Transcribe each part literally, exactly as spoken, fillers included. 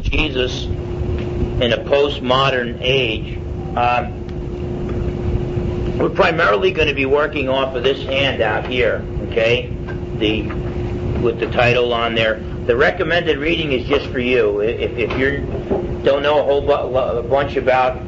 Jesus in a postmodern age, um, we're primarily going to be working off of this handout here, okay? The with the title on there. The recommended reading is just for you. If, if you don't know a whole bu- a bunch about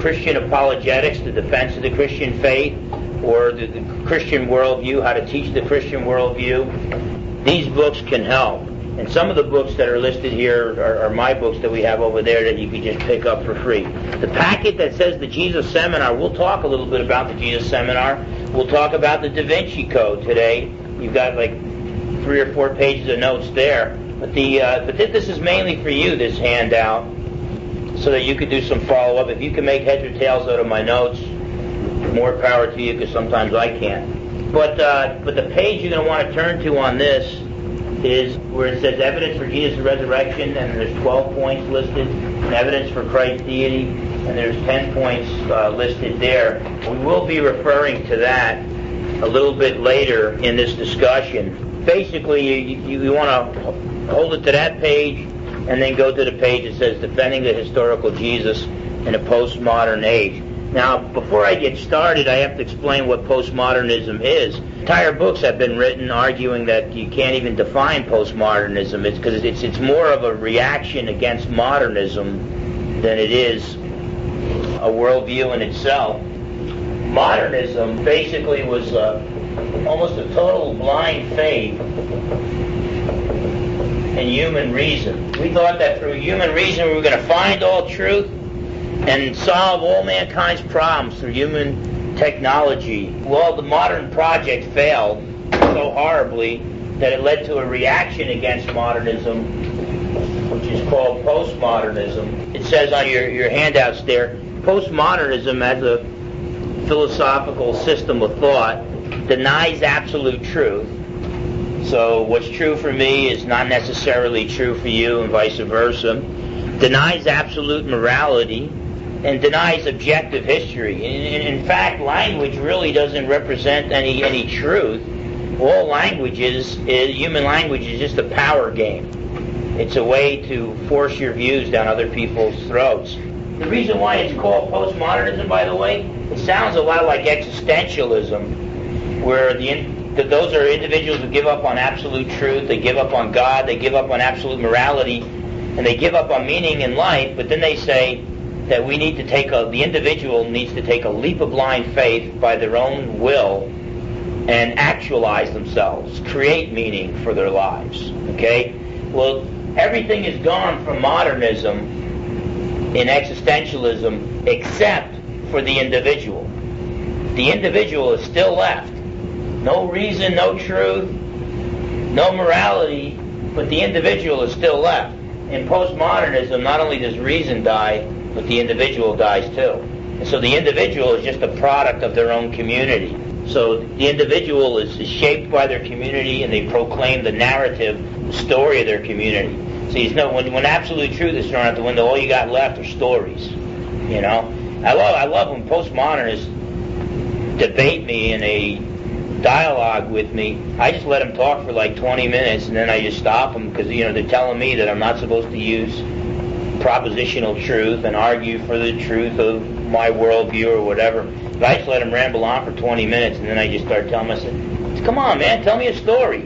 Christian apologetics, the defense of the Christian faith, or the, the Christian worldview, how to teach the Christian worldview, these books can help. And some of the books that are listed here are, are my books that we have over there that you can just pick up for free. The packet that says the Jesus Seminar, we'll talk a little bit about the Jesus Seminar. We'll talk about the Da Vinci Code today. You've got like three or four pages of notes there. But the uh, but this is mainly for you, this handout, so that you could do some follow-up. If you can make heads or tails out of my notes, more power to you, because sometimes I can't. But, uh, but the page you're going to want to turn to on this is where it says evidence for Jesus' resurrection, and there's twelve points listed, and evidence for Christ's deity, and there's ten points uh, listed there. We will be referring to that a little bit later in this discussion. Basically, you, you, you want to hold it to that page, and then go to the page that says defending the historical Jesus in a postmodern age. Now, before I get started, I have to explain what postmodernism is. Entire books have been written arguing that you can't even define postmodernism. It's because it's it's more of a reaction against modernism than it is a worldview in itself. Modernism basically was a, almost a total blind faith in human reason. We thought that through human reason we were going to find all truth and solve all mankind's problems through human technology. Well, the modern project failed so horribly that it led to a reaction against modernism, which is called postmodernism. It says on your, your handouts there, postmodernism as a philosophical system of thought denies absolute truth. So what's true for me is not necessarily true for you, and vice versa. Denies absolute morality, and denies objective history. In, in, in fact, language really doesn't represent any, any truth. All language is, is, human language is just a power game. It's a way to force your views down other people's throats. The reason why it's called postmodernism, by the way, it sounds a lot like existentialism, where the in, the those are individuals who give up on absolute truth, they give up on God, they give up on absolute morality, and they give up on meaning in life, but then they say, that we need to take a, the individual needs to take a leap of blind faith by their own will and actualize themselves, create meaning for their lives, okay? Well, everything is gone from modernism and existentialism except for the individual. The individual is still left. No reason, no truth, no morality, but the individual is still left. In postmodernism, not only does reason die, but the individual dies too. And so the individual is just a product of their own community. So the individual is, is shaped by their community, and they proclaim the narrative, the story of their community. So you know, when, when absolute truth is thrown out the window, all you got left are stories. You know, I love I love when postmodernists debate me in a dialogue with me. I just let them talk for like twenty minutes, and then I just stop them because you know they're telling me that I'm not supposed to use propositional truth and argue for the truth of my worldview or whatever. But I just let them ramble on for twenty minutes, and then I just start telling myself, come on, man, tell me a story.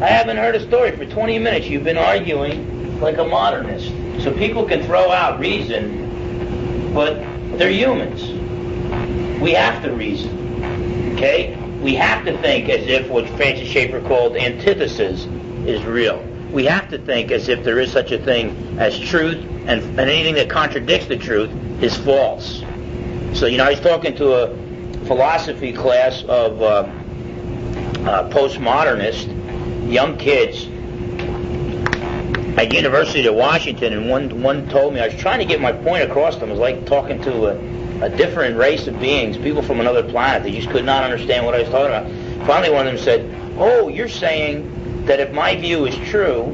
I haven't heard a story for twenty minutes. You've been arguing like a modernist. So people can throw out reason, but they're humans. We have to reason, okay? We have to think as if what Francis Schaeffer called antithesis is real. We have to think as if there is such a thing as truth, and, and anything that contradicts the truth is false. So, you know, I was talking to a philosophy class of uh, uh, postmodernist young kids at the University of Washington, and one, one told me, I was trying to get my point across to them, it was like talking to a, a different race of beings, people from another planet. They just could not understand what I was talking about. Finally, one of them said, oh, you're saying that if my view is true,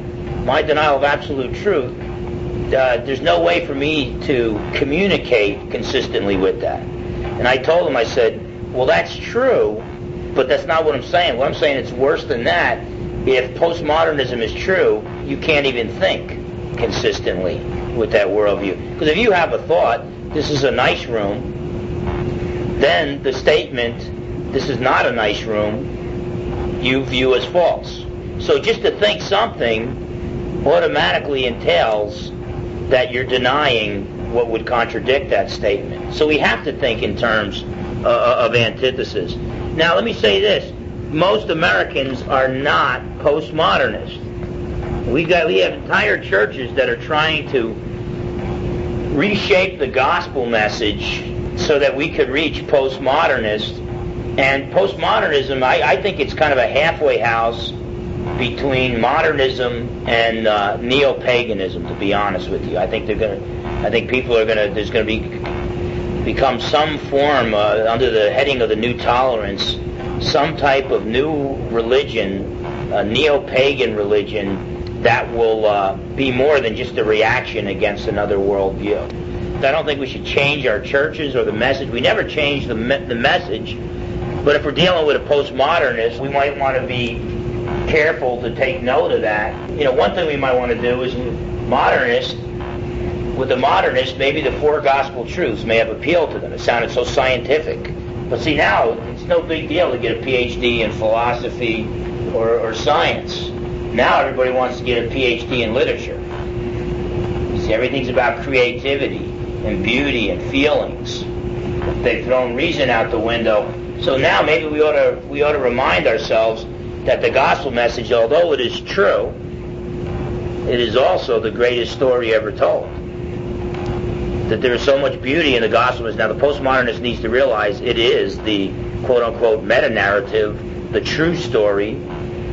my denial of absolute truth, uh, there's no way for me to communicate consistently with that. And I told him, I said, well, that's true, but that's not what I'm saying. What I'm saying, it's worse than that. If postmodernism is true, you can't even think. consistently with that worldview. Because if you have a thought, this is a nice room, then the statement, this is not a nice room, you view as false. So just to think something automatically entails that you're denying what would contradict that statement. So we have to think in terms uh, of antithesis. Now let me say this. Most Americans are not postmodernists. We got we have entire churches that are trying to reshape the gospel message so that we could reach postmodernists. And postmodernism, I, I think it's kind of a halfway house between modernism and uh, neo-paganism. To be honest with you, I think they're going. I think people are going to. There's going to be become some form uh, under the heading of the New Tolerance, some type of new religion, a neo-pagan religion that will uh, be more than just a reaction against another worldview. I don't think we should change our churches or the message. We never change the me- the message, but if we're dealing with a postmodernist, we might want to be careful to take note of that. You know, one thing we might want to do is modernist, with the modernist, maybe the four gospel truths may have appealed to them. It sounded so scientific. But see, now it's no big deal to get a P H D in philosophy or, or science. Now everybody wants to get a P H D in literature. See, everything's about creativity and beauty and feelings. They've thrown reason out the window. So now maybe we ought to we ought to remind ourselves that the gospel message, although it is true, it is also the greatest story ever told. That there is so much beauty in the gospel. Now, the postmodernist needs to realize it is the quote-unquote meta-narrative, the true story,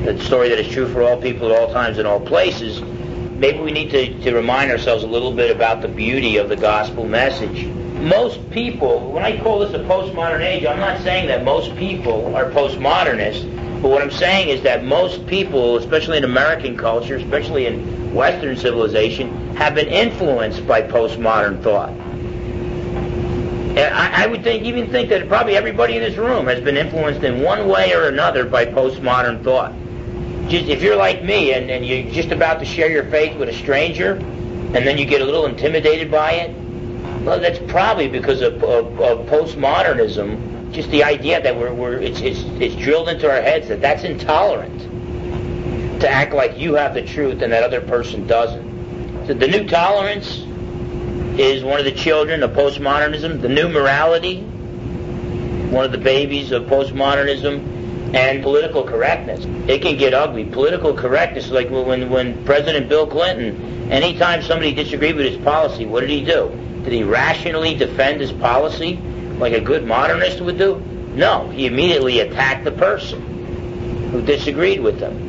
the story that is true for all people at all times and all places. Maybe we need to, to remind ourselves a little bit about the beauty of the gospel message. Most people, when I call this a postmodern age, I'm not saying that most people are postmodernists, but what I'm saying is that most people, especially in American culture, especially in Western civilization, have been influenced by postmodern thought. And I, I would think, even think that probably everybody in this room has been influenced in one way or another by postmodern thought. Just, if you're like me and, and you're just about to share your faith with a stranger, and then you get a little intimidated by it, well, that's probably because of, of, of postmodernism. Just the idea that we're, we're it's, it's it's drilled into our heads that that's intolerant. To act like you have the truth and that other person doesn't. So the new tolerance is one of the children of postmodernism, the new morality, one of the babies of postmodernism, and political correctness. It can get ugly. Political correctness, like when, when President Bill Clinton, anytime somebody disagreed with his policy, what did he do? Did he rationally defend his policy like a good modernist would do? No, he immediately attacked the person who disagreed with him.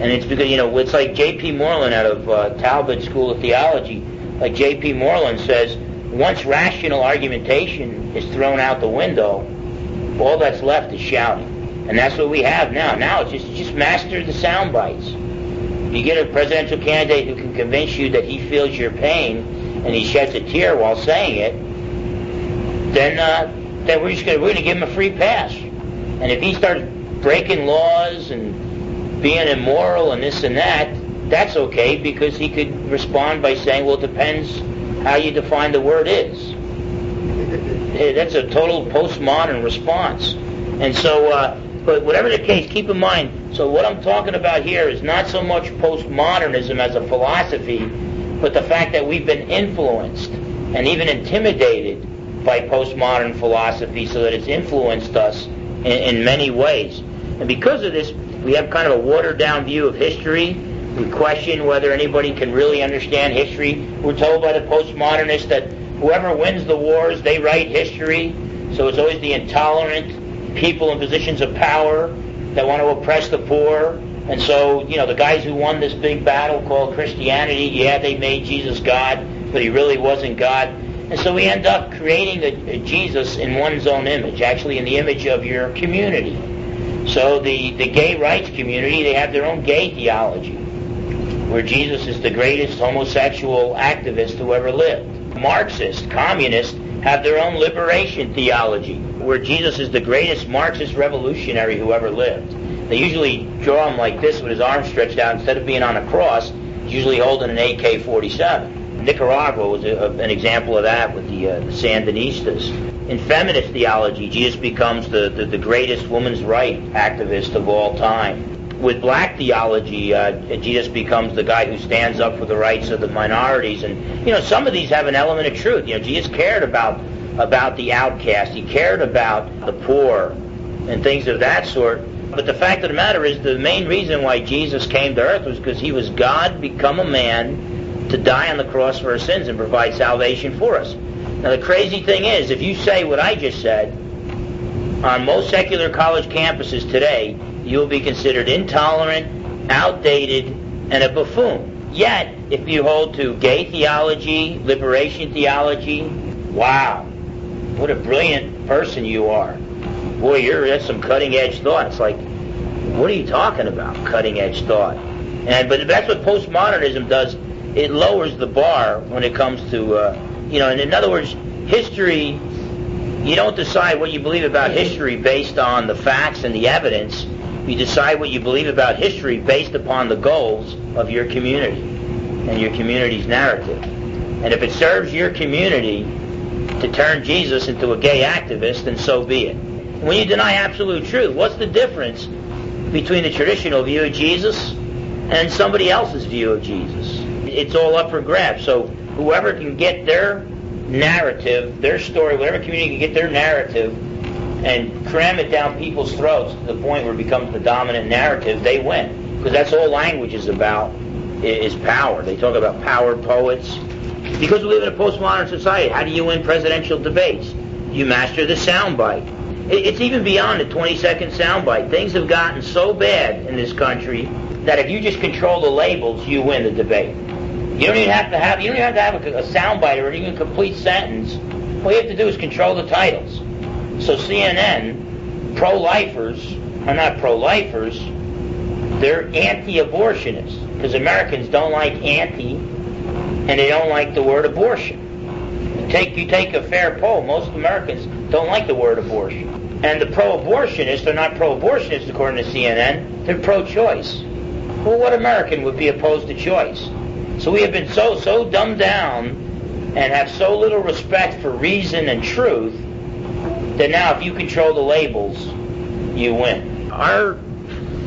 And it's because, you know, it's like J P Moreland out of uh, Talbot School of Theology. Like J P Moreland says, once rational argumentation is thrown out the window, all that's left is shouting. And that's what we have now. Now it's just, just master the sound bites. You get a presidential candidate who can convince you that he feels your pain and he sheds a tear while saying it, then uh, then we're just going to give him a free pass. And if he starts breaking laws and being immoral and this and that, that's okay, because he could respond by saying, well, it depends how you define the word is. That's a total postmodern response. And so, uh, but whatever the case, keep in mind, so what I'm talking about here is not so much postmodernism as a philosophy, but the fact that we've been influenced and even intimidated by postmodern philosophy so that it's influenced us in, in many ways. And because of this, we have kind of a watered-down view of history. We question whether anybody can really understand history. We're told by the postmodernists that whoever wins the wars, they write history. So it's always the intolerant people in positions of power that want to oppress the poor. And so, you know, the guys who won this big battle called Christianity, yeah, they made Jesus God, but he really wasn't God. And so we end up creating a, a Jesus in one's own image, actually in the image of your community. So the, the gay rights community, they have their own gay theology, where Jesus is the greatest homosexual activist who ever lived. Marxists, communists, have their own liberation theology, where Jesus is the greatest Marxist revolutionary who ever lived. They usually draw him like this with his arms stretched out. Instead of being on a cross, usually holding an A K forty-seven. Nicaragua was a, an example of that with the, uh, the Sandinistas. In feminist theology, Jesus becomes the, the, the greatest woman's right activist of all time. With black theology, uh, Jesus becomes the guy who stands up for the rights of the minorities. And, you know, some of these have an element of truth. You know, Jesus cared about about the outcast. He cared about the poor and things of that sort. But the fact of the matter is the main reason why Jesus came to earth was because he was God become a man to die on the cross for our sins and provide salvation for us. Now, the crazy thing is, if you say what I just said, on most secular college campuses today, you'll be considered intolerant, outdated, and a buffoon. Yet, if you hold to gay theology, liberation theology, wow, what a brilliant person you are. Boy, you're, that's some cutting-edge thought. It's like, what are you talking about, cutting-edge thought? And but that's what postmodernism does. It lowers the bar when it comes to... Uh, You know, and in other words, history, you don't decide what you believe about history based on the facts and the evidence. You decide what you believe about history based upon the goals of your community and your community's narrative. And if it serves your community to turn Jesus into a gay activist, then so be it. When you deny absolute truth, what's the difference between the traditional view of Jesus and somebody else's view of Jesus? It's all up for grabs. So whoever can get their narrative, their story, whatever community can get their narrative and cram it down people's throats to the point where it becomes the dominant narrative, they win. Because that's all language is about, is power. They talk about power poets. Because we live in a postmodern society, how do you win presidential debates? You master the soundbite. It's even beyond the twenty-second soundbite. Things have gotten so bad in this country that if you just control the labels, you win the debate. You don't even have to have, you don't have, to have a, a soundbite or even a complete sentence. All you have to do is control the titles. So C N N, pro-lifers are not pro-lifers. They're anti-abortionists because Americans don't like anti and they don't like the word abortion. You take, you take a fair poll, most Americans don't like the word abortion. And the pro-abortionists are not pro-abortionists according to C N N. They're pro-choice. Well, what American would be opposed to choice? So we have been so, so dumbed down and have so little respect for reason and truth that now if you control the labels, you win. Our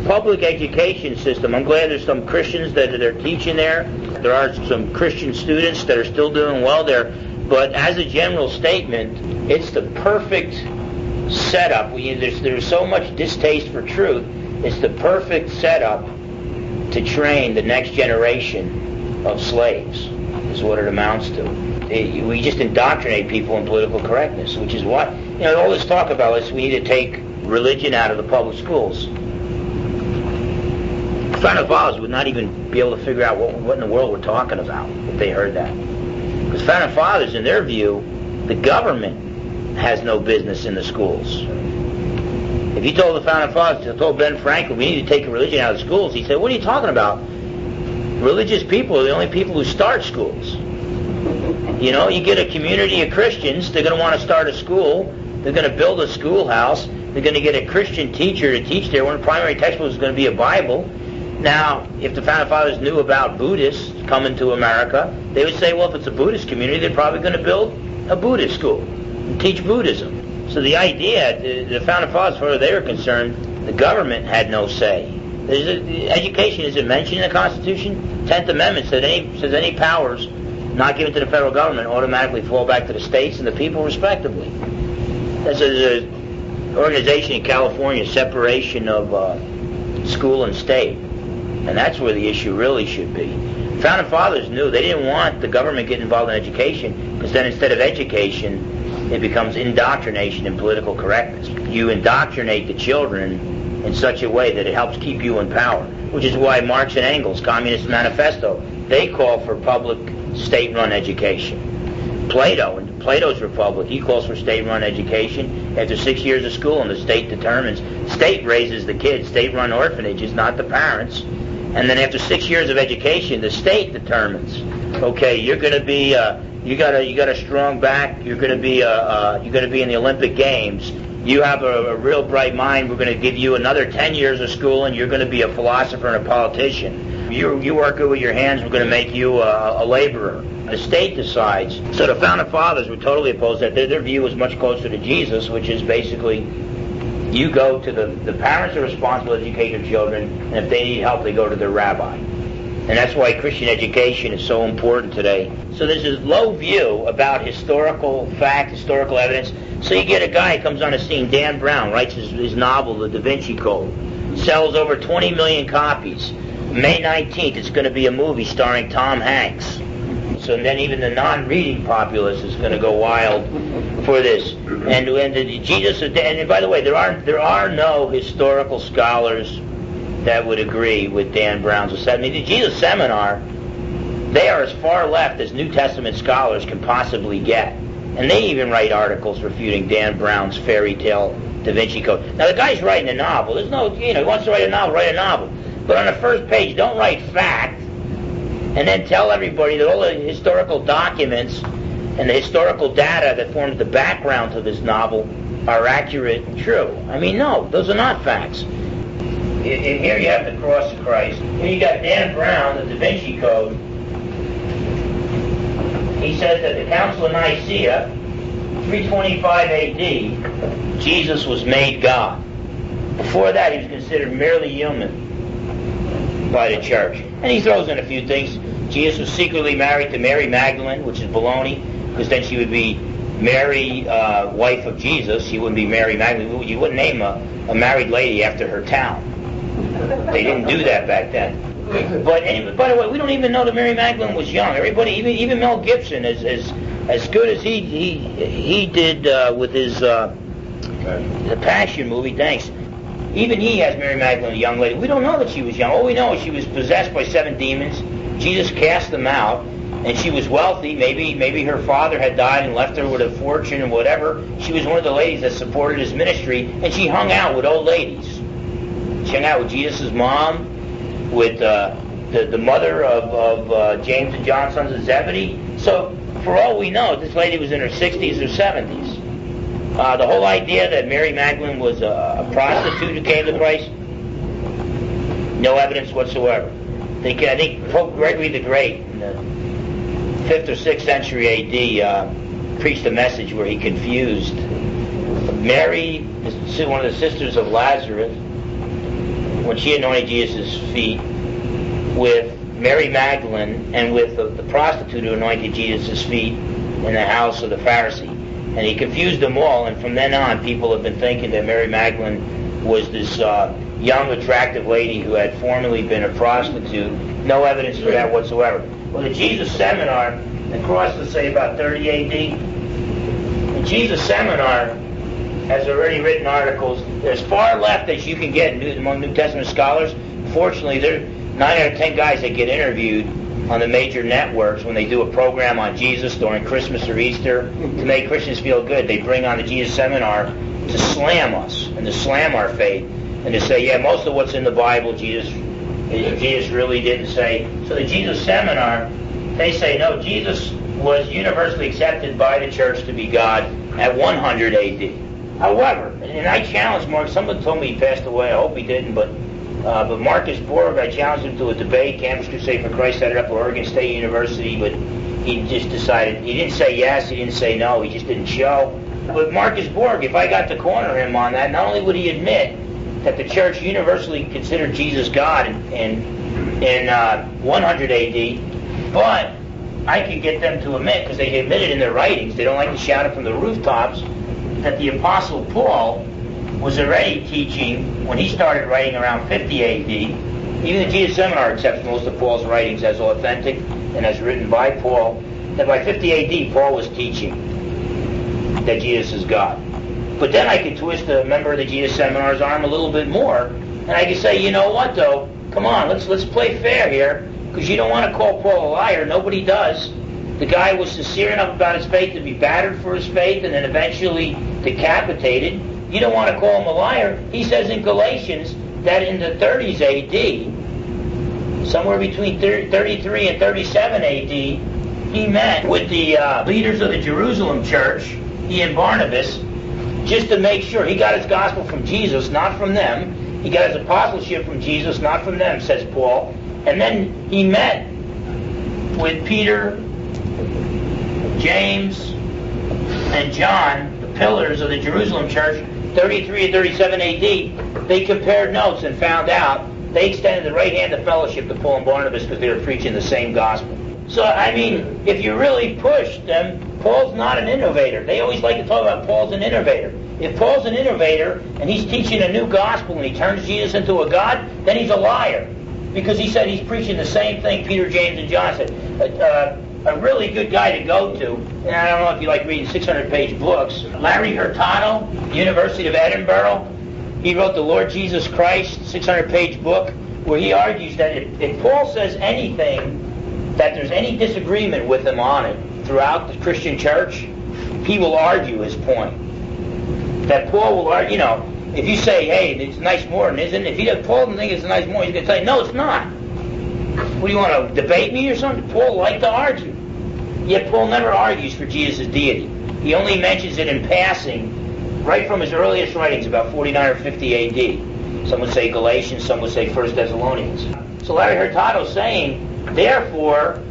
public education system, I'm glad there's some Christians that are teaching there. There are some Christian students that are still doing well there. But as a general statement, it's the perfect setup. We, there's, there's so much distaste for truth. It's the perfect setup to train the next generation of slaves, is what it amounts to. It, we just indoctrinate people in political correctness, which is what, you know, all this talk about is we need to take religion out of the public schools. Fanafals would not even be able to figure out what, what in the world we're talking about if they heard that. Because Fanafals, in their view, the government has no business in the schools. If you told the Fanafals, you told Ben Franklin, we need to take religion out of the schools, he said, what are you talking about? Religious people are the only people who start schools. You know, you get a community of Christians, they're going to want to start a school, they're going to build a schoolhouse, they're going to get a Christian teacher to teach there. One of the primary textbooks is going to be a Bible. Now, if the Founding Fathers knew about Buddhists coming to America, they would say, well, if it's a Buddhist community, they're probably going to build a Buddhist school and teach Buddhism. So the idea, the Founding Fathers, as far as they were concerned, the government had no say. A, education isn't mentioned in the Constitution. Tenth Amendment says any, says any powers not given to the federal government automatically fall back to the states and the people respectively. There's an organization in California, separation of uh, school and state, and that's where the issue really should be. Founding Fathers knew they didn't want the government getting involved in education because then instead of education, it becomes indoctrination and political correctness. You indoctrinate the children in such a way that it helps keep you in power, which is why Marx and Engels, Communist Manifesto, they call for public state-run education. Plato, in Plato's Republic, he calls for state-run education. After six years of school, and the state determines, state raises the kids, state-run orphanages, not the parents. And then after six years of education, the state determines, okay, you're going to be, uh, you got a, you got a strong back, you're going to be, uh, uh, you're going to be in the Olympic Games. you have a, a real bright mind, we're going to give you another ten years of school and you're going to be a philosopher and a politician. You, you work good with your hands, we're going to make you a, a laborer. The state decides. So the Founding Fathers were totally opposed to that. Their, their view was much closer to Jesus, which is basically you go to the, the parents are responsible to educate your children, and if they need help, they go to their rabbi. And that's why Christian education is so important today. So there's this low view about historical fact, historical evidence. So you get a guy who comes on the scene, Dan Brown, writes his, his novel, The Da Vinci Code, sells over twenty million copies. May nineteenth, it's going to be a movie starring Tom Hanks. So then even the non-reading populace is going to go wild for this. And, and the, Jesus, and by the way, there are there are no historical scholars that would agree with Dan Brown's assessment. I mean, the Jesus Seminar, they are as far left as New Testament scholars can possibly get. And they even write articles refuting Dan Brown's fairy tale Da Vinci Code. Now, the guy's writing a novel. There's no, you know, he wants to write a novel, write a novel. But on the first page, don't write fact, and then tell everybody that all the historical documents and the historical data that forms the background to this novel are accurate and true. I mean, no, those are not facts. And here you have the cross of Christ. Here you got Dan Brown, the Da Vinci Code. He says that the Council of Nicaea, three twenty-five A D, Jesus was made God. Before that, he was considered merely human by the church. And he throws in a few things. Jesus was secretly married to Mary Magdalene, which is baloney, because then she would be Mary, uh, wife of Jesus. She wouldn't be Mary Magdalene. You wouldn't name a, a married lady after her town. They didn't do that back then. But anyway, by the way, we don't even know that Mary Magdalene was young. Everybody, even even Mel Gibson, as as, as good as he he he did uh, with his uh, the Passion movie. Thanks. Even he has Mary Magdalene, a young lady. We don't know that she was young. All we know is she was possessed by seven demons. Jesus cast them out, and she was wealthy. Maybe maybe her father had died and left her with a fortune and whatever. She was one of the ladies that supported his ministry, and she hung out with old ladies. She hung out with Jesus' mom, with uh, the, the mother of, of uh, James and John, sons of Zebedee. So, for all we know, this lady was in her sixties or seventies. Uh, the whole idea that Mary Magdalene was a, a prostitute who came to Christ, no evidence whatsoever. I think, I think Pope Gregory the Great, in the fifth or sixth century A D, uh, preached a message where he confused Mary, one of the sisters of Lazarus, when she anointed Jesus' feet, with Mary Magdalene and with the, the prostitute who anointed Jesus' feet in the house of the Pharisee. And he confused them all, and from then on people have been thinking that Mary Magdalene was this uh, young, attractive lady who had formerly been a prostitute. No evidence for that whatsoever. Well, the Jesus Seminar, the cross, let's say about thirty A D, the Jesus Seminar has already written articles. They're as far left as you can get among New Testament scholars. Fortunately, there are nine out of ten guys that get interviewed on the major networks when they do a program on Jesus during Christmas or Easter. To make Christians feel good, they bring on the Jesus Seminar to slam us and to slam our faith and to say, yeah, most of what's in the Bible, Jesus, Jesus really didn't say. So the Jesus Seminar, they say, no, Jesus was universally accepted by the church to be God at one hundred A D. However, and I challenged Mark. Someone told me he passed away. I hope he didn't, but uh, but Marcus Borg, I challenged him to a debate. Campus Crusade for Christ set it up at Oregon State University, but he just decided, he didn't say yes, he didn't say no, he just didn't show. But Marcus Borg, if I got to corner him on that, not only would he admit that the church universally considered Jesus God in, in, in uh, one hundred A D, but I could get them to admit, because they admit it in their writings, they don't like to shout it from the rooftops, that the Apostle Paul was already teaching when he started writing around fifty A D. Even the Jesus Seminar accepts most of Paul's writings as authentic and as written by Paul, that by fifty A D Paul was teaching that Jesus is God. But then I could twist a member of the Jesus Seminar's arm a little bit more, and I could say, you know what though, come on, let's let's play fair here, because you don't want to call Paul a liar. Nobody does. The guy was sincere enough about his faith to be battered for his faith and then eventually decapitated. You don't want to call him a liar. He says in Galatians that in the thirties A D, somewhere between thirty-three and thirty-seven A D, he met with the uh, leaders of the Jerusalem church, he and Barnabas, just to make sure. He got his gospel from Jesus, not from them. He got his apostleship from Jesus, not from them, says Paul. And then he met with Peter, James, and John, the pillars of the Jerusalem church, thirty-three and thirty-seven A D. They compared notes and found out they extended the right hand of fellowship to Paul and Barnabas because they were preaching the same gospel. So, I mean, if you really push them, Paul's not an innovator. They always like to talk about Paul's an innovator. If Paul's an innovator and he's teaching a new gospel and he turns Jesus into a god, then he's a liar. Because he said he's preaching the same thing Peter, James, and John said. Uh, a really good guy to go to, and I don't know if you like reading six hundred page books, Larry Hurtado, University of Edinburgh. He wrote The Lord Jesus Christ, six hundred page book, where he argues that if, if Paul says anything, that there's any disagreement with him on it throughout the Christian church, he will argue his point. That Paul will argue, you know, if you say, hey, it's nice morning, isn't it? If he doesn't, Paul doesn't think it's a nice morning, he's going to say, no, it's not. What, do you want to debate me or something? Paul liked to argue. Yet Paul never argues for Jesus' deity. He only mentions it in passing right from his earliest writings, about forty-nine or fifty A D. Some would say Galatians, some would say First Thessalonians. So Larry Hurtado's saying, therefore,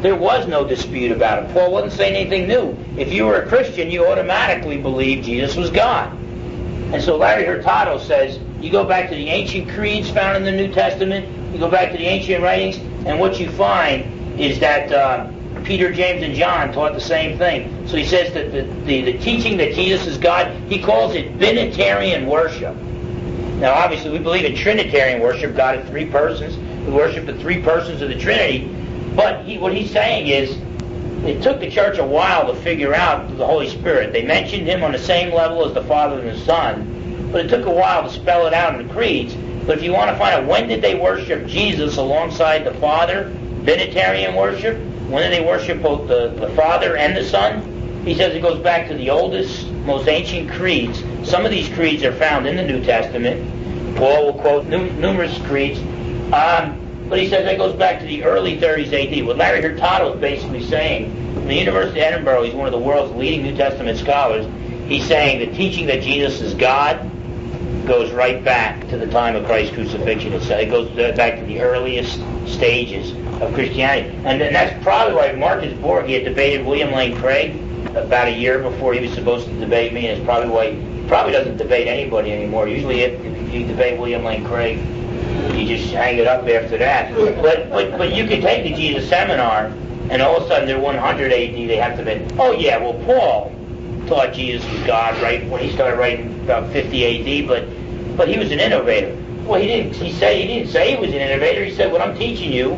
there was no dispute about it. Paul wasn't saying anything new. If you were a Christian, you automatically believed Jesus was God. And so Larry Hurtado says, you go back to the ancient creeds found in the New Testament, you go back to the ancient writings, and what you find is that uh, Peter, James, and John taught the same thing. So he says that the, the, the teaching that Jesus is God, he calls it Binitarian worship. Now, obviously, we believe in Trinitarian worship, God in three persons. We worship the three persons of the Trinity. But he, what he's saying is, it took the church a while to figure out the Holy Spirit. They mentioned him on the same level as the Father and the Son, but it took a while to spell it out in the creeds. But if you want to find out when did they worship Jesus alongside the Father, Binitarian worship, when did they worship both the, the Father and the Son? He says it goes back to the oldest, most ancient creeds. Some of these creeds are found in the New Testament. Paul will quote num- numerous creeds. Um, but he says that goes back to the early thirties A D. What Larry Hurtado is basically saying, from the University of Edinburgh, he's one of the world's leading New Testament scholars, he's saying the teaching that Jesus is God goes right back to the time of Christ's crucifixion. It goes back to the earliest stages of Christianity. And then that's probably why Marcus Borg, he had debated William Lane Craig about a year before he was supposed to debate me, and it's probably why he probably doesn't debate anybody anymore. Usually if, if you debate William Lane Craig, you just hang it up after that. But, but, but you can take the Jesus Seminar, and all of a sudden they're one hundred A D, they have to admit, oh yeah, well Paul thought Jesus was God right when he started writing about fifty A D, but but he was an innovator. Well, he didn't. He said he didn't say he was an innovator. He said what I'm teaching you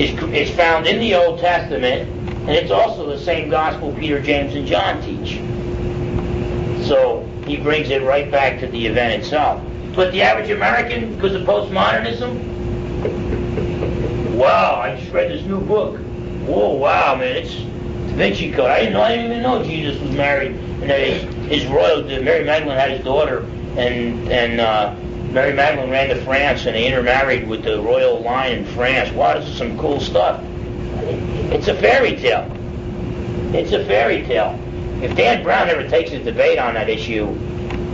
is is found in the Old Testament, and it's also the same gospel Peter, James, and John teach. So he brings it right back to the event itself. But the average American, because of postmodernism, wow! I just read this new book. Whoa! Wow, man! It's Da Vinci Code. I didn't know. I didn't even know Jesus was married, and that his, his royal Mary Magdalene had his daughter. And and uh, Mary Magdalene ran to France, and they intermarried with the royal line in France. Wow, this is some cool stuff. It's a fairy tale. It's a fairy tale. If Dan Brown ever takes a debate on that issue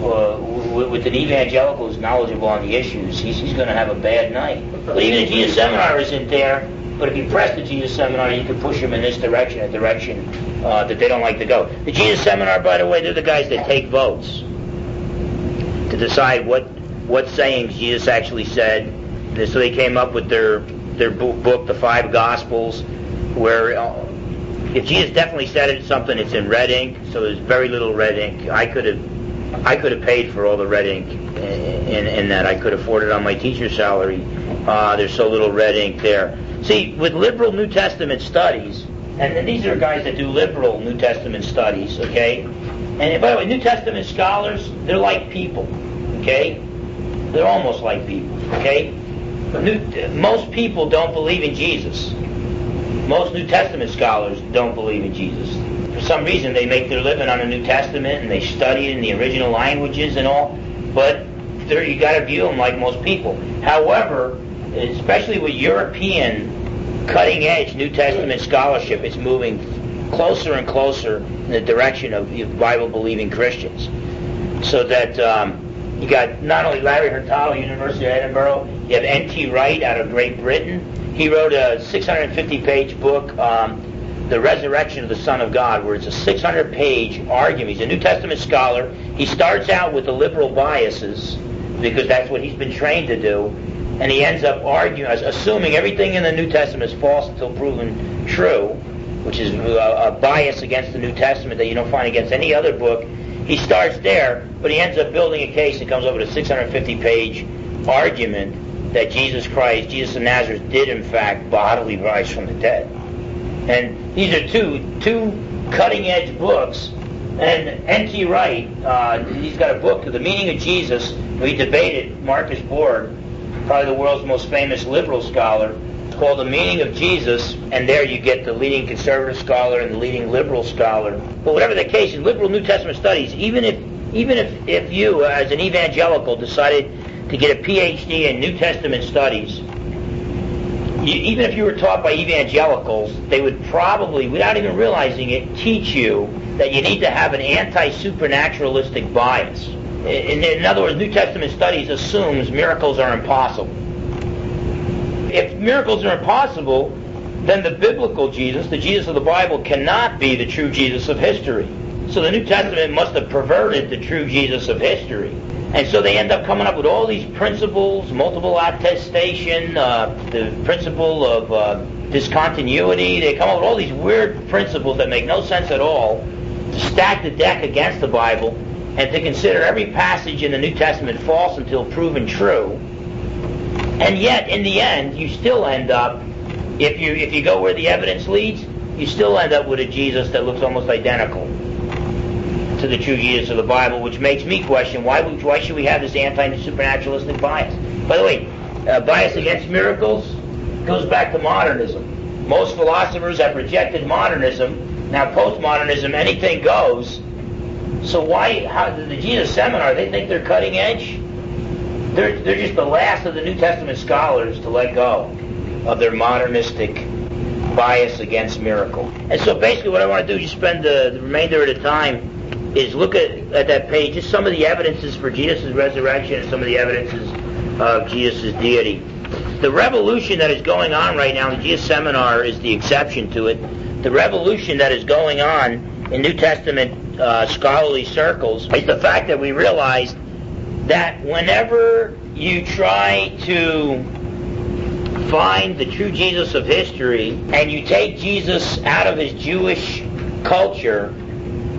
uh, with, with an evangelical who's knowledgeable on the issues, he's, he's going to have a bad night. But even the Jesus Seminar isn't there. But if you press the Jesus Seminar, you can push them in this direction, a direction uh, that they don't like to go. The Jesus Seminar, by the way, they're the guys that take votes to decide what what sayings Jesus actually said. And so they came up with their their book, The Five Gospels, where uh, if Jesus definitely said it, something, it's in red ink. So there's very little red ink. I could have I could have paid for all the red ink in, in, in that. I could afford it on my teacher's salary. Uh, there's so little red ink there. See, with liberal New Testament studies, and, and these are guys that do liberal New Testament studies, okay? And by the way, New Testament scholars, they're like people, okay? They're almost like people, okay? But New, most people don't believe in Jesus. Most New Testament scholars don't believe in Jesus. For some reason, they make their living on the New Testament, and they study it in the original languages and all, but you got to view them like most people. However, especially with European cutting-edge New Testament scholarship, it's moving closer and closer in the direction of Bible-believing Christians. So that um, you got not only Larry Hurtado, University of Edinburgh, you have N T Wright out of Great Britain. He wrote a six hundred fifty page book, um, The Resurrection of the Son of God, where it's a six hundred page argument. He's a New Testament scholar. He starts out with the liberal biases, because that's what he's been trained to do, and he ends up arguing, assuming everything in the New Testament is false until proven true, which is a, a bias against the New Testament that you don't find against any other book. He starts there, but he ends up building a case that comes over to six hundred fifty page argument that Jesus Christ, Jesus of Nazareth, did in fact bodily rise from the dead. And these are two two cutting-edge books. And N T Wright, uh, he's got a book, The Meaning of Jesus. We debated Marcus Borg, probably the world's most famous liberal scholar. It's called The Meaning of Jesus, and there you get the leading conservative scholar and the leading liberal scholar. But whatever the case, in liberal New Testament studies, even if even if, if you, as an evangelical, decided to get a P H D in New Testament studies, you, even if you were taught by evangelicals, they would probably, without even realizing it, teach you that you need to have an anti-supernaturalistic bias. In, in other words, New Testament studies assumes miracles are impossible. If miracles are impossible, then the biblical Jesus, the Jesus of the Bible, cannot be the true Jesus of history. So the New Testament must have perverted the true Jesus of history. And so they end up coming up with all these principles, multiple attestation, uh, the principle of uh, discontinuity. They come up with all these weird principles that make no sense at all, to stack the deck against the Bible and to consider every passage in the New Testament false until proven true. And yet, in the end, you still end up, if you if you go where the evidence leads, you still end up with a Jesus that looks almost identical to the true Jesus of the Bible, which makes me question, why why should we have this anti-supernaturalistic bias? By the way, uh, bias against miracles goes back to modernism. Most philosophers have rejected modernism. Now, postmodernism, anything goes. So why, how, the Jesus Seminar, they think they're cutting edge? They're, they're just the last of the New Testament scholars to let go of their modernistic bias against miracle. And so basically what I want to do, just spend the, the remainder of the time, is look at, at that page, just some of the evidences for Jesus' resurrection and some of the evidences of Jesus' deity. The revolution that is going on right now, the Jesus Seminar is the exception to it. The revolution that is going on in New Testament uh, scholarly circles is the fact that we realize that whenever you try to find the true Jesus of history and you take Jesus out of his Jewish culture,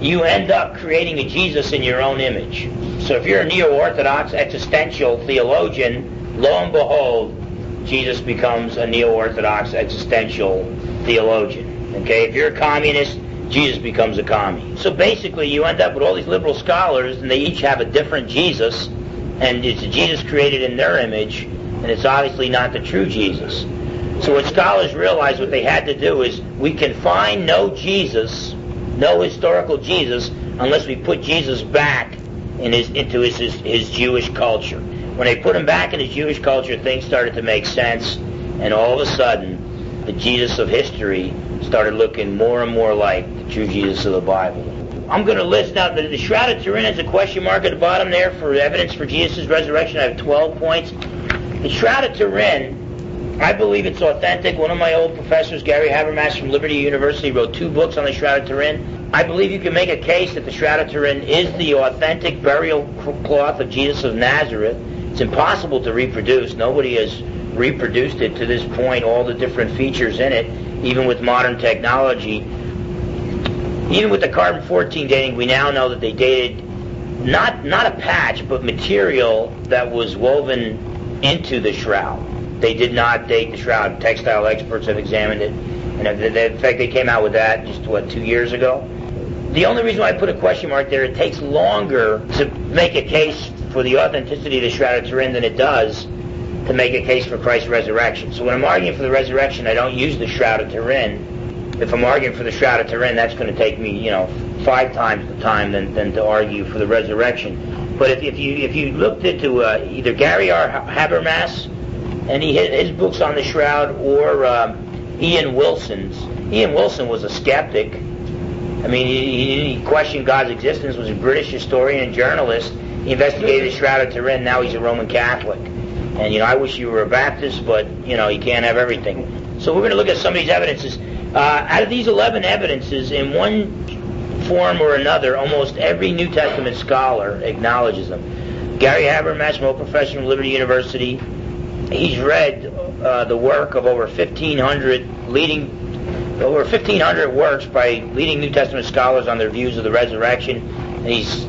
you end up creating a Jesus in your own image. So if you're a neo-Orthodox existential theologian, lo and behold, Jesus becomes a neo-Orthodox existential theologian. Okay, if you're a communist, Jesus becomes a commie. So basically, you end up with all these liberal scholars, and they each have a different Jesus, and it's a Jesus created in their image, and it's obviously not the true Jesus. So what scholars realized what they had to do is, we can find no Jesus, no historical Jesus, unless we put Jesus back in his, into his, his, his Jewish culture. When they put him back in his Jewish culture, things started to make sense, and all of a sudden, the Jesus of history started looking more and more like the true Jesus of the Bible. I'm going to list now, the, the Shroud of Turin has a question mark at the bottom there for evidence for Jesus' resurrection. I have twelve points. The Shroud of Turin, I believe it's authentic. One of my old professors, Gary Habermas from Liberty University, wrote two books on the Shroud of Turin. I believe you can make a case that the Shroud of Turin is the authentic burial cloth of Jesus of Nazareth. It's impossible to reproduce. Nobody has reproduced it to this point, all the different features in it. Even with modern technology, even with the carbon fourteen dating, we now know that they dated not not a patch, but material that was woven into the shroud. They did not date the shroud. Textile experts have examined it, and in fact, they came out with that just, what, two years ago? The only reason why I put a question mark there, it takes longer to make a case for the authenticity of the Shroud of Turin than it does to make a case for Christ's resurrection. So when I'm arguing for the resurrection, I don't use the Shroud of Turin. If I'm arguing for the Shroud of Turin, that's going to take me, you know, five times the time than, than to argue for the resurrection. But if, if you if you looked into uh, either Gary R. Habermas and he, his books on the Shroud, or um, Ian Wilson's. Ian Wilson was a skeptic, I mean, he, he questioned God's existence, was a British historian and journalist. He investigated the Shroud of Turin. Now he's a Roman Catholic. And, you know, I wish you were a Baptist, but, you know, you can't have everything. So we're going to look at some of these evidences. Uh, out of these eleven evidences, in one form or another, almost every New Testament scholar acknowledges them. Gary Habermas, my professor from Liberty University, he's read uh, the work of over fifteen hundred leading, over fifteen hundred works by leading New Testament scholars on their views of the resurrection. And he's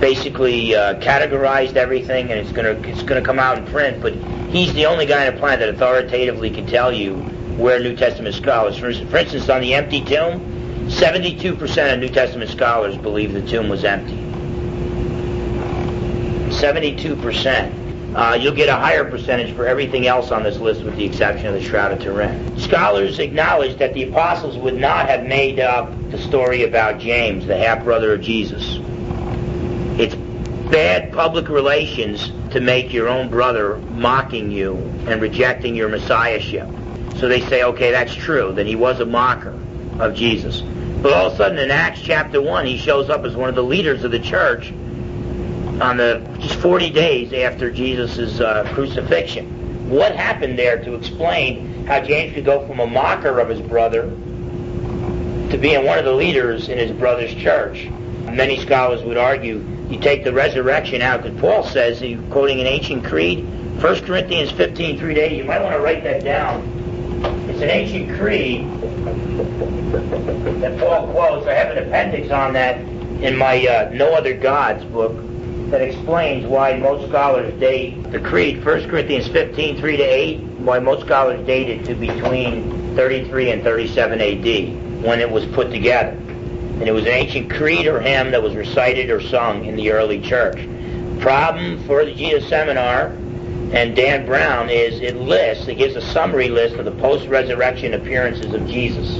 basically uh, categorized everything, and it's going to it's going to come out in print. But he's the only guy on the planet that authoritatively can tell you where New Testament scholars. For, for instance, on the empty tomb, seventy-two percent of New Testament scholars believe the tomb was empty. seventy-two percent. Uh, you'll get a higher percentage for everything else on this list with the exception of the Shroud of Turin. Scholars acknowledge that the apostles would not have made up the story about James, the half-brother of Jesus. It's bad public relations to make your own brother mocking you and rejecting your messiahship. So they say, okay, that's true, that he was a mocker of Jesus. But all of a sudden in Acts chapter one, he shows up as one of the leaders of the church on the just forty days after Jesus' uh, crucifixion. What happened there to explain how James could go from a mocker of his brother to being one of the leaders in his brother's church? Many scholars would argue you take the resurrection out, because Paul says, quoting an ancient creed, First Corinthians fifteen, three to eight, you might want to write that down. It's an ancient creed that Paul quotes. I have an appendix on that in my uh, No Other Gods book that explains why most scholars date the creed, First Corinthians fifteen, three to eight, why most scholars date it to between thirty-three and thirty-seven A D when it was put together. And it was an ancient creed or hymn that was recited or sung in the early church. Problem for the Jesus Seminar and Dan Brown is it lists, it gives a summary list of the post-resurrection appearances of Jesus.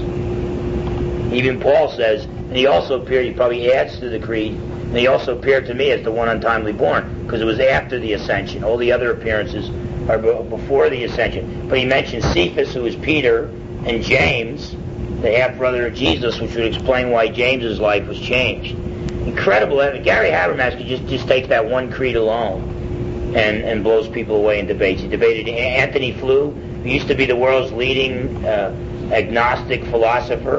Even Paul says, and he also appeared, he probably adds to the creed, and he also appeared to me as the one untimely born, because it was after the ascension. All the other appearances are b- before the ascension. But he mentioned Cephas, who was Peter, and James, the half-brother of Jesus, which would explain why James's life was changed. Incredible. Gary Habermas could just, just take that one creed alone and, and blows people away in debates. He debated Anthony Flew, who used to be the world's leading uh, agnostic philosopher.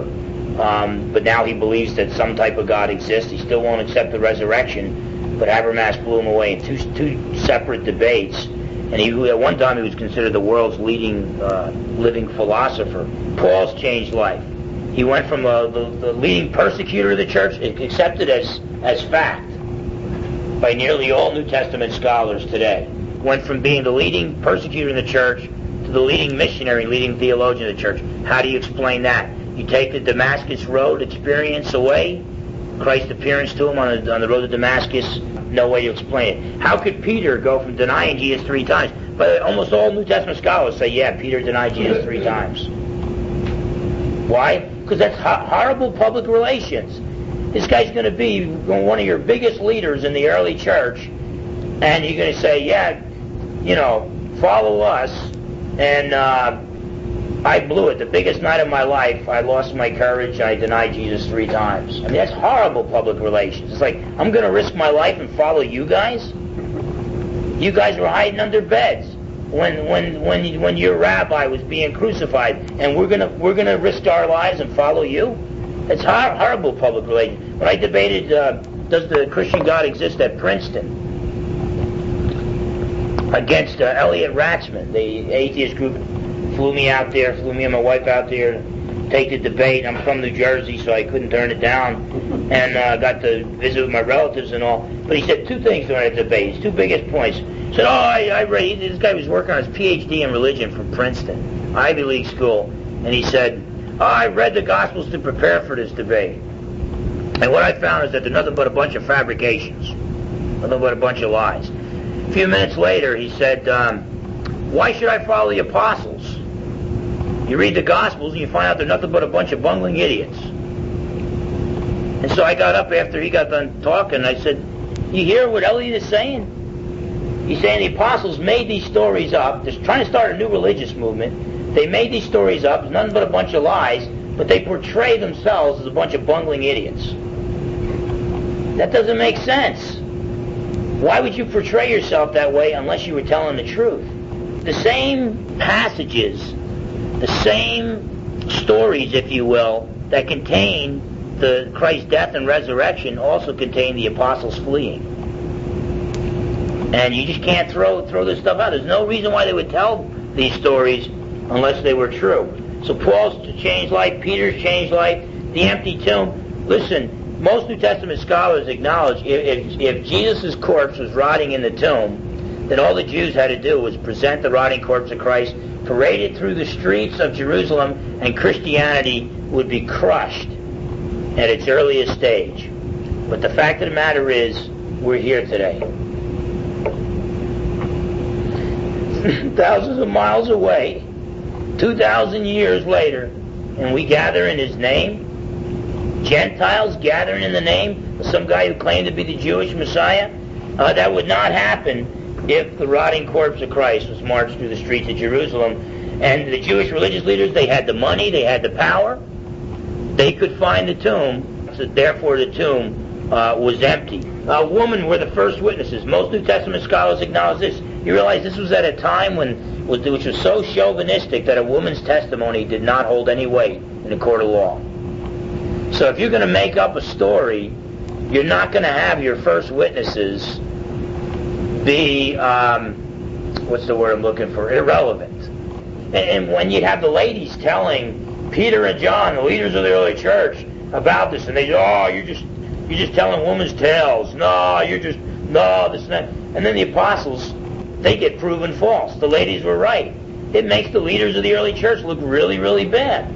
Um, but now he believes that some type of God exists. He still won't accept the resurrection, but Habermas blew him away in two, two separate debates. And he, at one time he was considered the world's leading uh, living philosopher. Paul's changed life. He went from uh, the, the leading persecutor of the church, accepted as, as fact by nearly all New Testament scholars today, went from being the leading persecutor in the church to the leading missionary, leading theologian of the church. How do you explain that? You take the Damascus Road experience away, Christ's appearance to him on the, on the road to Damascus, no way to explain it. How could Peter go from denying Jesus three times? But almost all New Testament scholars say, yeah, Peter denied Jesus three times. Why? Because that's ho- horrible public relations. This guy's going to be one of your biggest leaders in the early church, and you're going to say, yeah, you know, follow us, and... uh I blew it. The biggest night of my life, I lost my courage, I denied Jesus three times. I mean, that's horrible public relations. It's like, I'm going to risk my life and follow you guys? You guys were hiding under beds when when when when your rabbi was being crucified, and we're going to we're going to risk our lives and follow you? It's hor- horrible public relations. When I debated, uh, does the Christian God exist at Princeton? Against uh, Elliot Ratzman, the atheist group, flew me out there, flew me and my wife out there to take the debate. I'm from New Jersey, so I couldn't turn it down, and uh, got to visit with my relatives and all. But he said two things during the debate, his two biggest points. He said, oh, I, I read, this guy was working on his P H D in religion from Princeton, Ivy League school, and he said, oh, I read the Gospels to prepare for this debate, and what I found is that they're nothing but a bunch of fabrications, nothing but a bunch of lies. A few minutes later, he said, um, why should I follow the apostles? You read the Gospels and you find out they're nothing but a bunch of bungling idiots. And so I got up after he got done talking and I said, you hear what Elliot is saying? He's saying the apostles made these stories up. They're trying to start a new religious movement. They made these stories up. It's nothing but a bunch of lies. but they portray themselves as a bunch of bungling idiots. That doesn't make sense. Why would you portray yourself that way unless you were telling the truth? The same passages, the same stories, if you will, that contain the Christ's death and resurrection also contain the apostles fleeing. And you just can't throw throw this stuff out. There's no reason why they would tell these stories unless they were true. So Paul's changed life, Peter's changed life, the empty tomb. Listen, most New Testament scholars acknowledge if, if, if Jesus' corpse was rotting in the tomb, then all the Jews had to do was present the rotting corpse of Christ, parade it through the streets of Jerusalem, and Christianity would be crushed at its earliest stage. But the fact of the matter is, we're here today. Thousands of miles away, two thousand years later, and we gather in his name. Gentiles gathering in the name of some guy who claimed to be the Jewish Messiah. Uh, that would not happen if the rotting corpse of Christ was marched through the streets of Jerusalem. And the Jewish religious leaders, they had the money, they had the power. They could find the tomb, so therefore the tomb uh, was empty. Uh, women were the first witnesses. Most New Testament scholars acknowledge this. You realize this was at a time when, which was so chauvinistic that a woman's testimony did not hold any weight in a court of law. So if you're going to make up a story, you're not going to have your first witnesses be, um, what's the word I'm looking for, irrelevant. And, and when you have the ladies telling Peter and John, the leaders of the early church, about this, and they say, oh, you're just, you're just telling women's tales. No, you're just, no, this and that. And then the apostles, they get proven false. The ladies were right. It makes the leaders of the early church look really, really bad.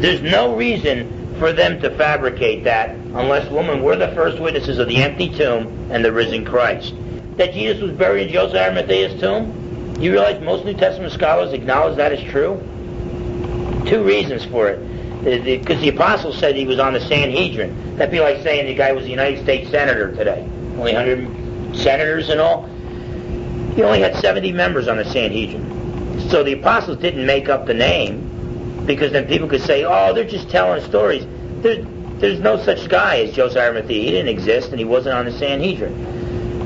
There's no reason for them to fabricate that unless women were the first witnesses of the empty tomb and the risen Christ. That Jesus was buried in Joseph Arimathea's tomb, you realize most New Testament scholars acknowledge that is true? Two reasons for it. Because the apostles said he was on the Sanhedrin. That'd be like saying the guy was a United States senator today. Only one hundred senators and all. He only had seventy members on the Sanhedrin. So the apostles didn't make up the name, because then people could say, oh, they're just telling stories. There, there's no such guy as Joseph Arimathea. He didn't exist, and he wasn't on the Sanhedrin.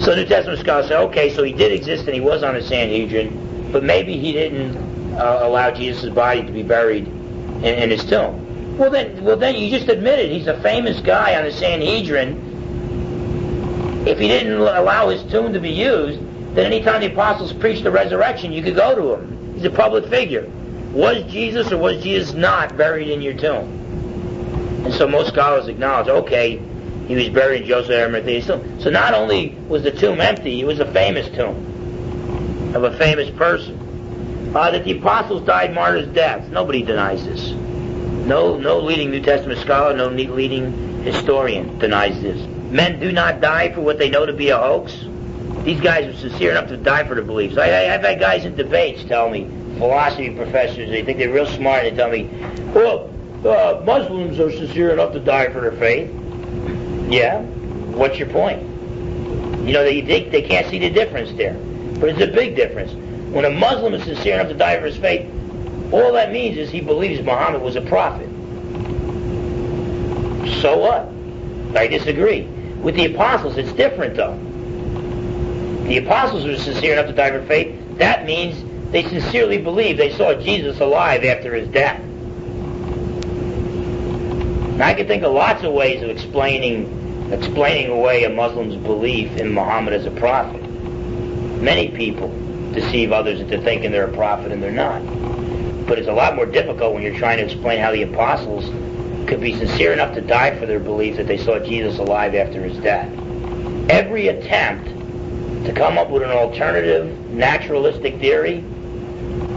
So the New Testament scholars say, okay, so he did exist, and he was on the Sanhedrin, but maybe he didn't uh, allow Jesus' body to be buried in, in his tomb. Well then, well, then you just admitted he's a famous guy on the Sanhedrin. If he didn't allow his tomb to be used, that any time the apostles preached the resurrection, you could go to him. He's a public figure. Was Jesus or was Jesus not buried in your tomb? And so most scholars acknowledge, okay, he was buried in Joseph Arimathea's tomb. So not only was the tomb empty, it was a famous tomb of a famous person. Uh, that the apostles died martyrs' deaths. Nobody denies this. No, no leading New Testament scholar, no leading historian denies this. Men do not die for what they know to be a hoax. These guys are sincere enough to die for their beliefs. I, I, I've had guys in debates tell me, philosophy professors, they think they're real smart, and they tell me, well, uh, Muslims are sincere enough to die for their faith. Yeah, what's your point? You know, they, they, they can't see the difference there. But it's a big difference. When a Muslim is sincere enough to die for his faith, all that means is he believes Muhammad was a prophet. So what? I disagree. With the apostles, it's different, though. The apostles were sincere enough to die for faith. That means they sincerely believed they saw Jesus alive after his death. Now, I can think of lots of ways of explaining explaining away a Muslim's belief in Muhammad as a prophet. Many people deceive others into thinking they're a prophet and they're not. But it's a lot more difficult when you're trying to explain how the apostles could be sincere enough to die for their belief that they saw Jesus alive after his death. Every attempt to come up with an alternative, naturalistic theory,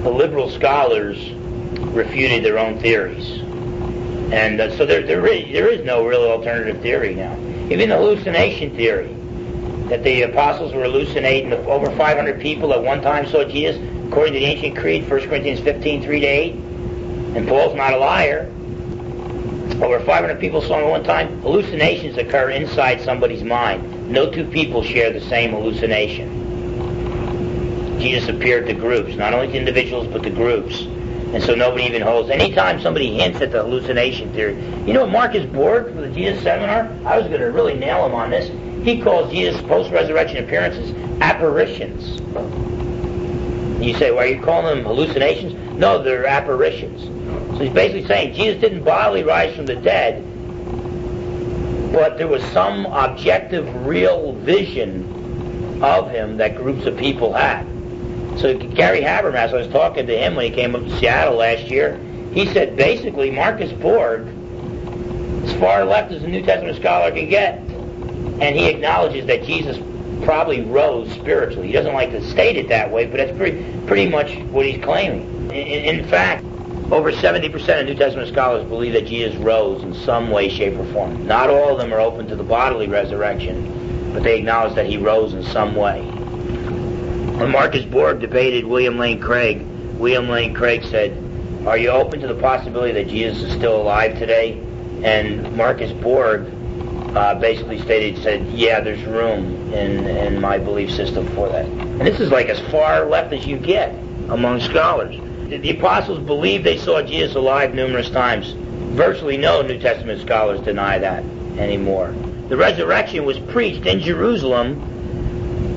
the liberal scholars refuted their own theories. And uh, so there, there, is, there is no real alternative theory now. Even the hallucination theory, that the apostles were hallucinating, over five hundred people at one time saw Jesus, according to the ancient creed, First Corinthians fifteen, three to eight, and Paul's not a liar. Over five hundred people saw him at one time. Hallucinations occur inside somebody's mind. No two people share the same hallucination. Jesus appeared to groups, not only to individuals, but to groups. and so nobody even holds. Anytime somebody hints at the hallucination theory, you know Marcus Borg for the Jesus Seminar, I was going to really nail him on this. He calls Jesus' post-resurrection appearances apparitions. You say, well, are you calling them hallucinations? No, they're apparitions. So he's basically saying Jesus didn't bodily rise from the dead, but there was some objective, real vision of him that groups of people had. So Gary Habermas, I was talking to him when he came up to Seattle last year, he said basically Marcus Borg, as far left as a New Testament scholar can get, and he acknowledges that Jesus probably rose spiritually. He doesn't like to state it that way, but that's pretty pretty much what he's claiming. In, in fact, over seventy percent of New Testament scholars believe that Jesus rose in some way, shape, or form. Not all of them are open to the bodily resurrection, but they acknowledge that he rose in some way. When Marcus Borg debated William Lane Craig, William Lane Craig said, are you open to the possibility that Jesus is still alive today? And Marcus Borg uh, basically stated, said, yeah, there's room in, in my belief system for that. And this is like as far left as you get among scholars. The apostles believed they saw Jesus alive numerous times. Virtually no New Testament scholars deny that anymore. The resurrection was preached in Jerusalem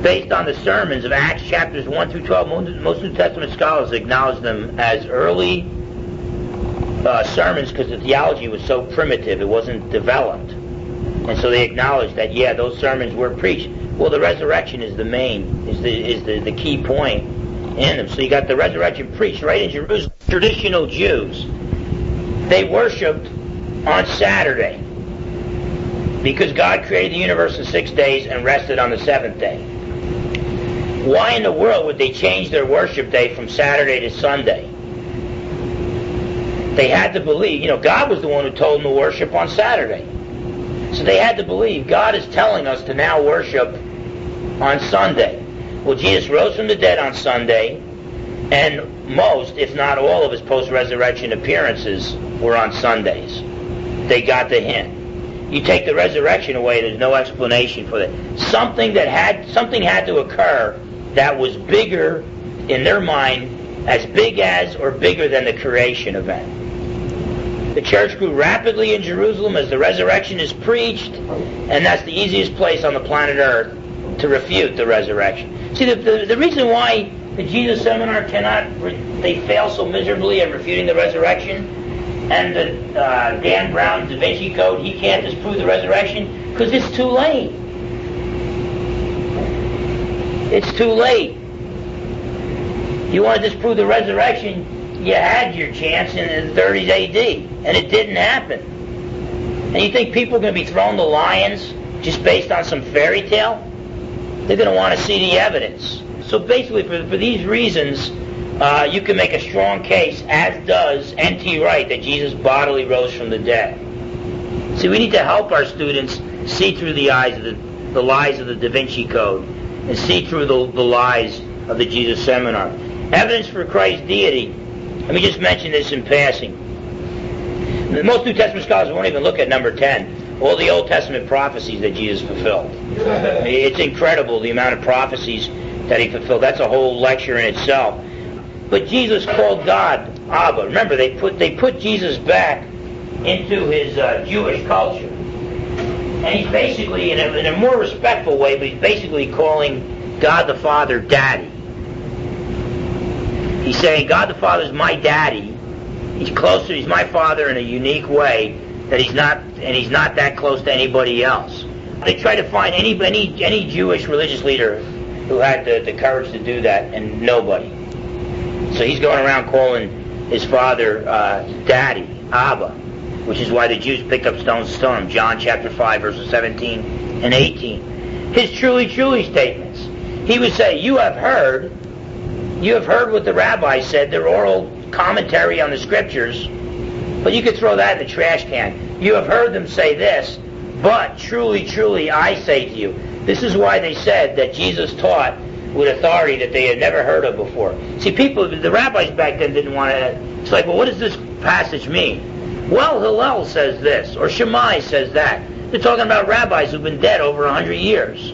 based on the sermons of Acts chapters one through twelve. Most New Testament scholars acknowledge them as early uh, sermons because the theology was so primitive, it wasn't developed. And so they acknowledge that, yeah, those sermons were preached. Well, the resurrection is the main, is the, is the, the key point in them. So you got the resurrection preached right in Jerusalem. Traditional Jews, they worshipped on Saturday because God created the universe in six days and rested on the seventh day. Why in the world would they change their worship day from Saturday to Sunday? They had to believe, you know, God was the one who told them to worship on Saturday. So they had to believe God is telling us to now worship on Sunday. Well, Jesus rose from the dead on Sunday, and most, if not all, of his post-resurrection appearances were on Sundays. They got the hint. You take the resurrection away, there's no explanation for that. Something that had something had to occur that was bigger in their mind, as big as or bigger than the creation event. The church grew rapidly in Jerusalem as the resurrection is preached, and that's the easiest place on the planet Earth to refute the resurrection. See, the, the, the reason why the Jesus Seminar cannot, re- they fail so miserably at refuting the resurrection, and the uh, Dan Brown, Da Vinci Code, he can't disprove the resurrection, because it's too late. It's too late. You want to disprove the resurrection, you had your chance in the thirties A D, and it didn't happen. And you think people are going to be thrown to lions just based on some fairy tale? They're going to want to see the evidence. So basically, for, for these reasons, uh, you can make a strong case, as does N T Wright, that Jesus bodily rose from the dead. See, we need to help our students see through the eyes of the, the lies of the Da Vinci Code and see through the, the lies of the Jesus Seminar. Evidence for Christ's deity. Let me just mention this in passing. Most New Testament scholars won't even look at number ten. All the Old Testament prophecies that Jesus fulfilled. It's incredible the amount of prophecies that he fulfilled. That's a whole lecture in itself. But Jesus called God Abba. Remember, they put they put Jesus back into his uh, Jewish culture. And he's basically, in a, in a more respectful way, but he's basically calling God the Father Daddy. He's saying, God the Father is my daddy. He's closer, he's my father in a unique way. That he's not, and he's not that close to anybody else. They try to find any any, any Jewish religious leader who had the, the courage to do that, and nobody. So he's going around calling his father uh, Daddy, Abba, which is why the Jews picked up stones to stone him. John chapter five, verses seventeen and eighteen. His truly, truly statements. He would say, "You have heard, you have heard what the rabbis said, their oral commentary on the scriptures." But you could throw that in the trash can. You have heard them say this, but truly, truly, I say to you. This is why they said that Jesus taught with authority that they had never heard of before. See, people, the rabbis back then didn't want to, it's like, well, what does this passage mean? Well, Hillel says this, or Shammai says that. They're talking about rabbis who've been dead over one hundred years.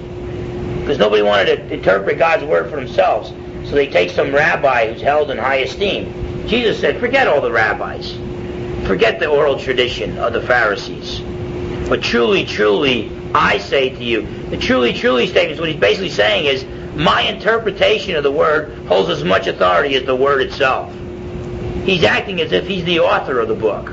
Because nobody wanted to interpret God's word for themselves. So they take some rabbi who's held in high esteem. Jesus said, forget all the rabbis. Forget the oral tradition of the Pharisees. But truly, truly, I say to you, the truly, truly statement, what he's basically saying is, my interpretation of the word holds as much authority as the word itself. He's acting as if he's the author of the book.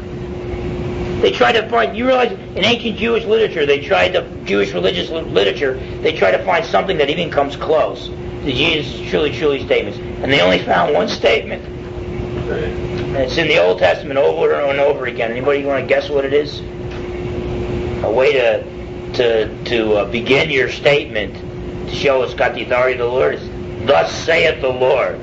They tried to find, you realize, in ancient Jewish literature, they tried to, Jewish religious literature, they tried to find something that even comes close to Jesus' truly, truly statements. And they only found one statement. And it's in the Old Testament over and over again. Anybody want to guess what it is? A way to to to uh, begin your statement to show it's got the authority of the Lord is, thus saith the Lord.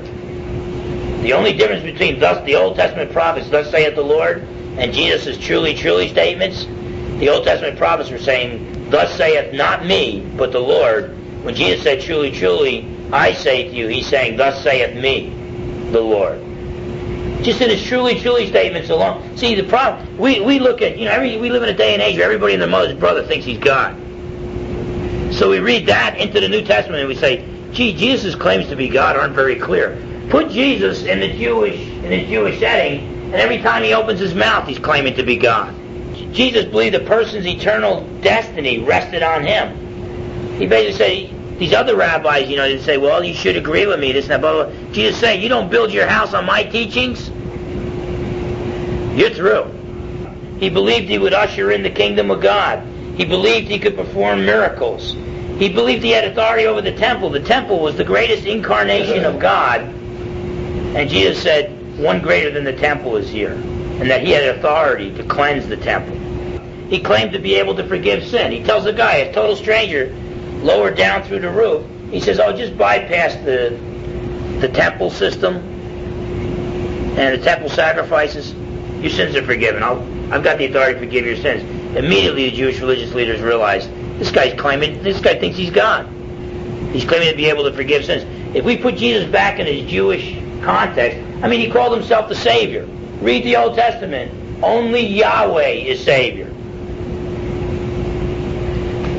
The only difference between thus the Old Testament prophets, thus saith the Lord, and Jesus' truly, truly statements, the Old Testament prophets were saying, thus saith not me, but the Lord. When Jesus said, truly, truly, I say to you, he's saying, thus saith me, the Lord. Just in his truly, truly statements alone. See, the problem, we, we look at, you know, every, we live in a day and age where everybody and their mother's brother thinks he's God. So we read that into the New Testament and we say, gee, Jesus' claims to be God aren't very clear. Put Jesus in the Jewish, in the Jewish setting, and every time he opens his mouth, he's claiming to be God. Jesus believed a person's eternal destiny rested on him. He basically said, these other rabbis, you know, they say, well, you should agree with me, this and that, blah, blah, blah. Jesus saying, you don't build your house on my teachings, you're through. He believed he would usher in the kingdom of God. He believed he could perform miracles. He believed he had authority over the temple. The temple was the greatest incarnation of God. And Jesus said, one greater than the temple is here, and that he had authority to cleanse the temple. He claimed to be able to forgive sin. He tells the guy, a total stranger, lower down through the roof, he says, oh, just bypass the the temple system and the temple sacrifices. Your sins are forgiven. I'll, I've got the authority to forgive your sins. Immediately the Jewish religious leaders realized, this guy's claiming, this guy thinks he's God. He's claiming to be able to forgive sins. If we put Jesus back in his Jewish context, I mean, he called himself the Savior. Read the Old Testament. Only Yahweh is Savior.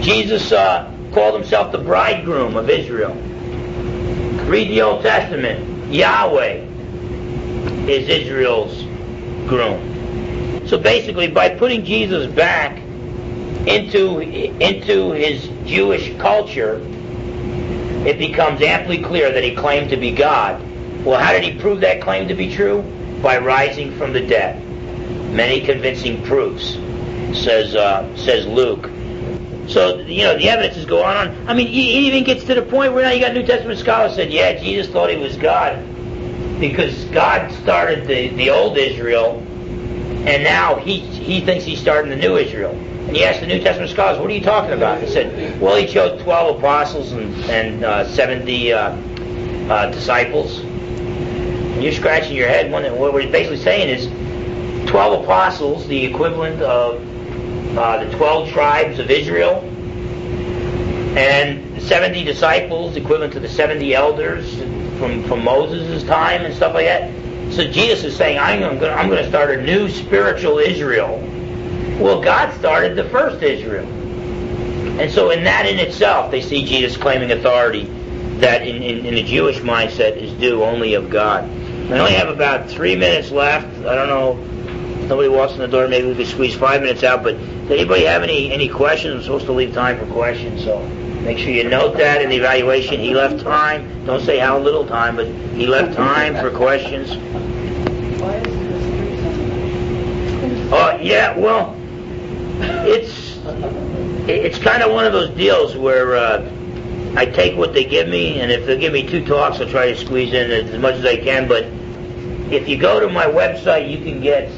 Jesus uh, called himself the bridegroom of Israel. Read the Old Testament. Yahweh is Israel's groom. So basically, by putting Jesus back into, into his Jewish culture, it becomes amply clear that he claimed to be God. Well, how did he prove that claim to be true? By rising from the dead. Many convincing proofs, says uh, says Luke. So, you know, the evidences go on and on. I mean, he even gets to the point where now you got New Testament scholars said, yeah, Jesus thought he was God because God started the, the old Israel, and now he he thinks he's starting the new Israel. And he asked the New Testament scholars, what are you talking about? They said, well, he chose twelve apostles and, and uh, seventy uh, uh, disciples. And you're scratching your head. One, what he's basically saying is twelve apostles, the equivalent of Uh, the twelve tribes of Israel, and seventy disciples, equivalent to the seventy elders from, from Moses' time and stuff like that. So Jesus is saying, I'm going I'm going to start a new spiritual Israel. Well, God started the first Israel. And so in that in itself, they see Jesus claiming authority that in, in, in the Jewish mindset is due only of God. I only have about three minutes left. I don't know. Nobody walks in the door. Maybe we could squeeze five minutes out. But does anybody have any, any questions? I'm supposed to leave time for questions, so make sure you note that in the evaluation. He left time. Don't say how little time, but he left time for questions. Why is this? Oh, yeah. Well, it's it's kind of one of those deals where uh, I take what they give me, and if they give me two talks, I'll try to squeeze in as much as I can. But if you go to my website, you can get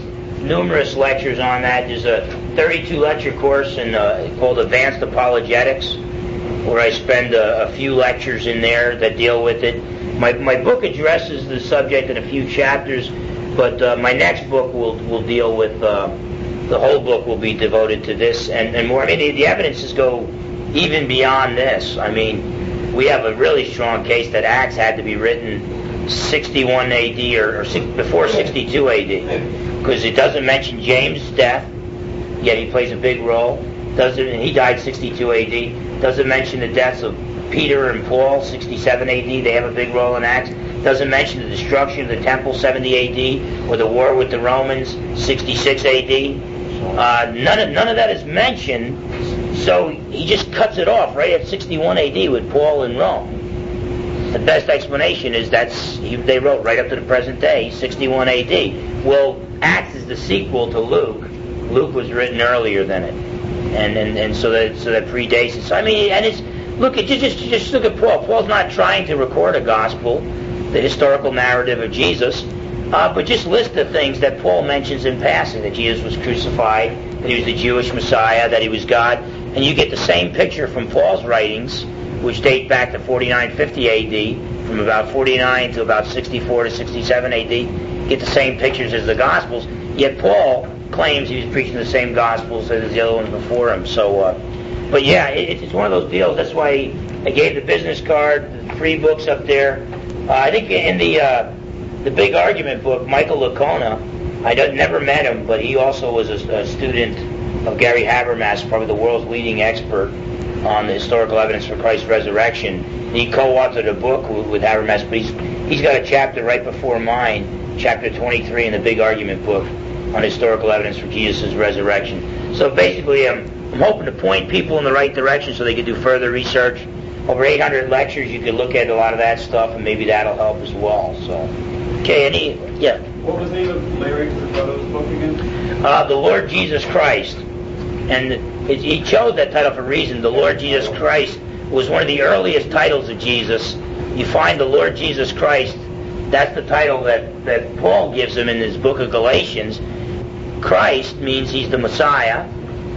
numerous lectures on that. There's a thirty-two lecture course in, uh, called Advanced Apologetics, where I spend a, a few lectures in there that deal with it. My my book addresses the subject in a few chapters, but uh, my next book will will deal with uh, the whole book will be devoted to this and, and more. I mean, the, the evidences go even beyond this. I mean, we have a really strong case that Acts had to be written sixty-one A D or, or six, before sixty-two A D because it doesn't mention James' death, yet he plays a big role. Doesn't he died sixty-two A D Doesn't mention the deaths of Peter and Paul, sixty-seven A D They have a big role in Acts. Doesn't mention the destruction of the temple, seventy A D, or the war with the Romans, sixty-six A D. Uh, none of, none of that is mentioned, so he just cuts it off right at sixty-one A D with Paul in Rome. The best explanation is that they wrote right up to the present day, sixty-one A D. Well, Acts is the sequel to Luke. Luke was written earlier than it, and and, and so that so that predates it. So I mean, and it's look at just just look at Paul. Paul's not trying to record a gospel, the historical narrative of Jesus. Uh, but just list the things that Paul mentions in passing, that Jesus was crucified, that he was the Jewish Messiah, that he was God. And you get the same picture from Paul's writings, which date back to forty-nine fifty A D, from about forty-nine to about sixty-four to sixty-seven A D. You get the same pictures as the Gospels. Yet Paul claims he was preaching the same Gospels as the other ones before him. So, uh, but yeah, it, it's one of those deals. That's why I gave the business card, the three books up there. Uh, I think in the... Uh, The Big Argument book, Michael Lacona, I don't, never met him, but he also was a, a student of Gary Habermas, probably the world's leading expert on the historical evidence for Christ's resurrection. And he co-authored a book with, with Habermas, but he's, he's got a chapter right before mine, chapter twenty-three in the Big Argument book on historical evidence for Jesus' resurrection. So basically, I'm, I'm hoping to point people in the right direction so they can do further research. Over eight hundred lectures, you can look at a lot of that stuff, and maybe that'll help as well, so... Okay, and he, yeah. What was the name of Larry Hurtado's book again? Uh, The Lord Jesus Christ. And it, he chose that title for a reason. The Lord Jesus Christ was one of the earliest titles of Jesus. You find the Lord Jesus Christ, that's the title that, that Paul gives him in his book of Galatians. Christ means he's the Messiah,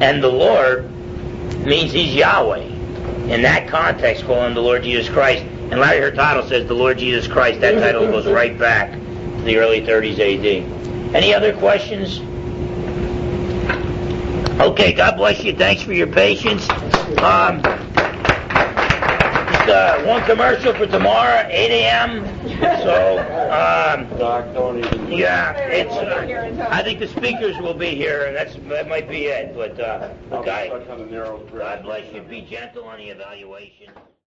and the Lord means he's Yahweh. In that context, call him the Lord Jesus Christ. And Larry Hurtado says the Lord Jesus Christ. That title goes right back to the early thirties A D. Any other questions? Okay, God bless you. Thanks for your patience. Um, just uh, one commercial for tomorrow, eight a.m. So, um, yeah, it's. Uh, I think the speakers will be here, and that's that might be it. But uh, God, God bless you. Be gentle on the evaluation.